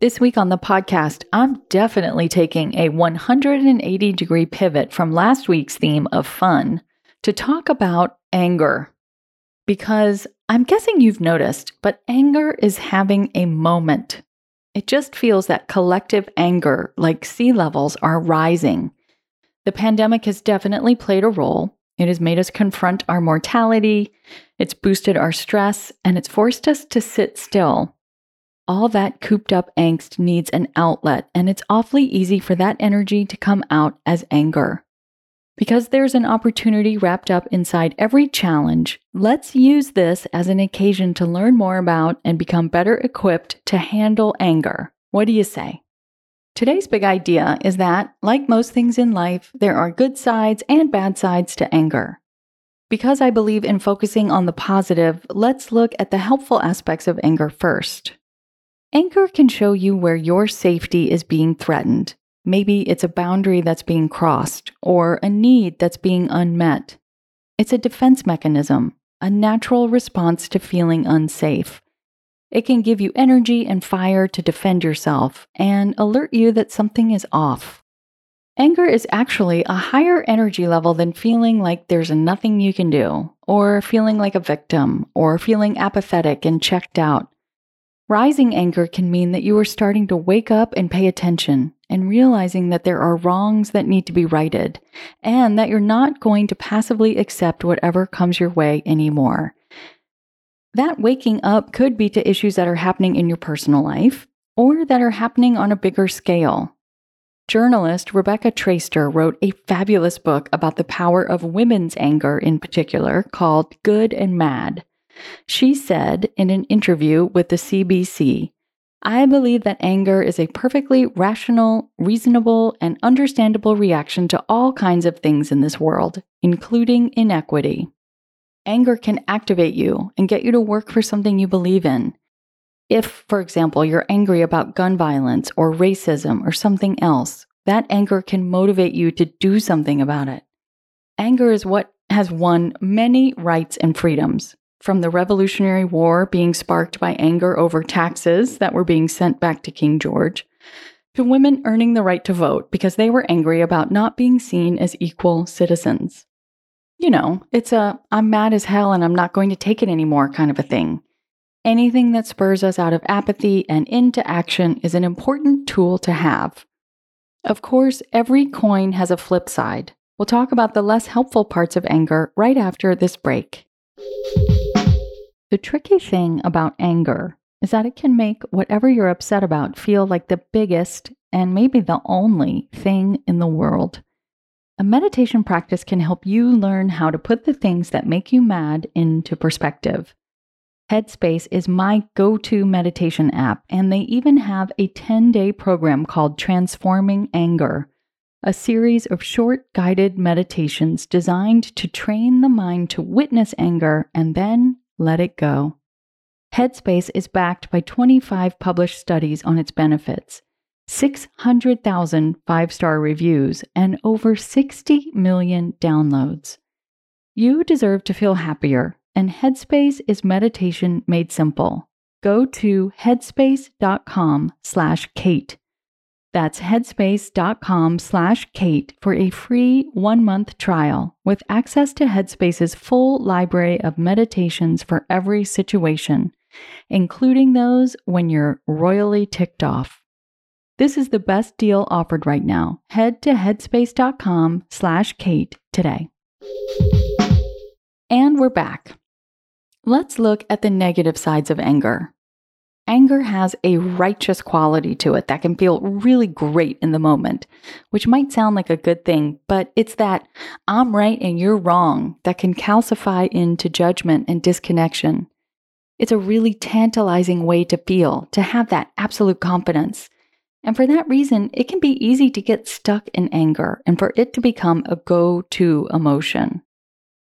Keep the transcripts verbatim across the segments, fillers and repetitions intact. This week on the podcast, I'm definitely taking a one hundred eighty degree pivot from last week's theme of fun to talk about anger. Because I'm guessing you've noticed, but anger is having a moment. It just feels that collective anger, like sea levels, are rising. The pandemic has definitely played a role. It has made us confront our mortality, it's boosted our stress, and it's forced us to sit still. All that cooped up angst needs an outlet, and it's awfully easy for that energy to come out as anger. Because there's an opportunity wrapped up inside every challenge, let's use this as an occasion to learn more about and become better equipped to handle anger. What do you say? Today's big idea is that, like most things in life, there are good sides and bad sides to anger. Because I believe in focusing on the positive, let's look at the helpful aspects of anger first. Anger can show you where your safety is being threatened. Maybe it's a boundary that's being crossed, or a need that's being unmet. It's a defense mechanism, a natural response to feeling unsafe. It can give you energy and fire to defend yourself and alert you that something is off. Anger is actually a higher energy level than feeling like there's nothing you can do, or feeling like a victim, or feeling apathetic and checked out. Rising anger can mean that you are starting to wake up and pay attention and realizing that there are wrongs that need to be righted and that you're not going to passively accept whatever comes your way anymore. That waking up could be to issues that are happening in your personal life or that are happening on a bigger scale. Journalist Rebecca Traister wrote a fabulous book about the power of women's anger in particular called Good and Mad. She said in an interview with the C B C, "I believe that anger is a perfectly rational, reasonable, and understandable reaction to all kinds of things in this world, including inequity. Anger can activate you and get you to work for something you believe in. If, for example, you're angry about gun violence or racism or something else, that anger can motivate you to do something about it. Anger is what has won many rights and freedoms. From the Revolutionary War being sparked by anger over taxes that were being sent back to King George, to women earning the right to vote because they were angry about not being seen as equal citizens. You know, it's a, I'm mad as hell and I'm not going to take it anymore kind of a thing. Anything that spurs us out of apathy and into action is an important tool to have. Of course, every coin has a flip side. We'll talk about the less helpful parts of anger right after this break. The tricky thing about anger is that it can make whatever you're upset about feel like the biggest and maybe the only thing in the world. A meditation practice can help you learn how to put the things that make you mad into perspective. Headspace is my go-to meditation app, and they even have a ten-day program called Transforming Anger, a series of short guided meditations designed to train the mind to witness anger and then let it go. Headspace is backed by twenty-five published studies on its benefits, six hundred thousand five-star reviews, and over sixty million downloads. You deserve to feel happier, and Headspace is meditation made simple. Go to headspace.com slash Kate. That's headspace.com slash Kate for a free one-month trial with access to Headspace's full library of meditations for every situation, including those when you're royally ticked off. This is the best deal offered right now. Head to headspace.com slash Kate today. And we're back. Let's look at the negative sides of anger. Anger has a righteous quality to it that can feel really great in the moment, which might sound like a good thing, but it's that I'm right and you're wrong that can calcify into judgment and disconnection. It's a really tantalizing way to feel, to have that absolute confidence. And for that reason, it can be easy to get stuck in anger and for it to become a go-to emotion.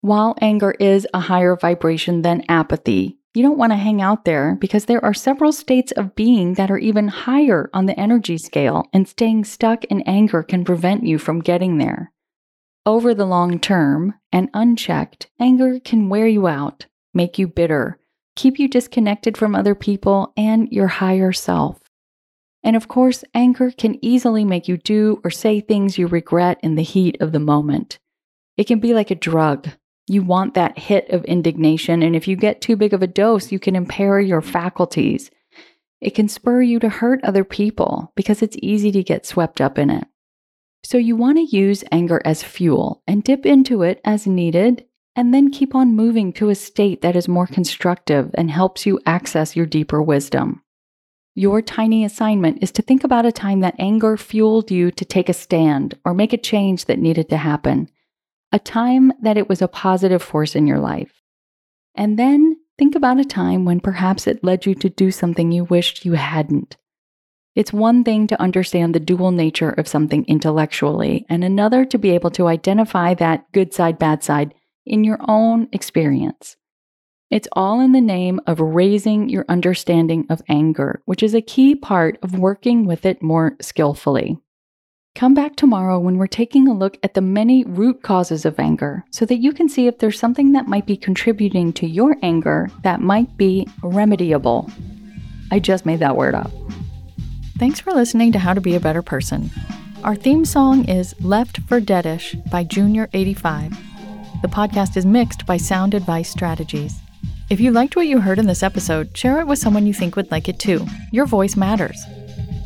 While anger is a higher vibration than apathy, you don't want to hang out there because there are several states of being that are even higher on the energy scale, and staying stuck in anger can prevent you from getting there. Over the long term, and unchecked, anger can wear you out, make you bitter, keep you disconnected from other people and your higher self. And of course, anger can easily make you do or say things you regret in the heat of the moment. It can be like a drug. You want that hit of indignation, and if you get too big of a dose, you can impair your faculties. It can spur you to hurt other people because it's easy to get swept up in it. So you want to use anger as fuel and dip into it as needed, and then keep on moving to a state that is more constructive and helps you access your deeper wisdom. Your tiny assignment is to think about a time that anger fueled you to take a stand or make a change that needed to happen. A time that it was a positive force in your life. And then think about a time when perhaps it led you to do something you wished you hadn't. It's one thing to understand the dual nature of something intellectually, and another to be able to identify that good side, bad side in your own experience. It's all in the name of raising your understanding of anger, which is a key part of working with it more skillfully. Come back tomorrow when we're taking a look at the many root causes of anger so that you can see if there's something that might be contributing to your anger that might be remediable. I just made that word up. Thanks for listening to How to Be a Better Person. Our theme song is Left for Deadish by Junior eighty-five. The podcast is mixed by Sound Advice Strategies. If you liked what you heard in this episode, share it with someone you think would like it too. Your voice matters.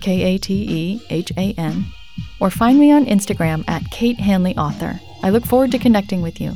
K A T E H A N, or find me on Instagram at Kate Hanley Author. I look forward to connecting with you.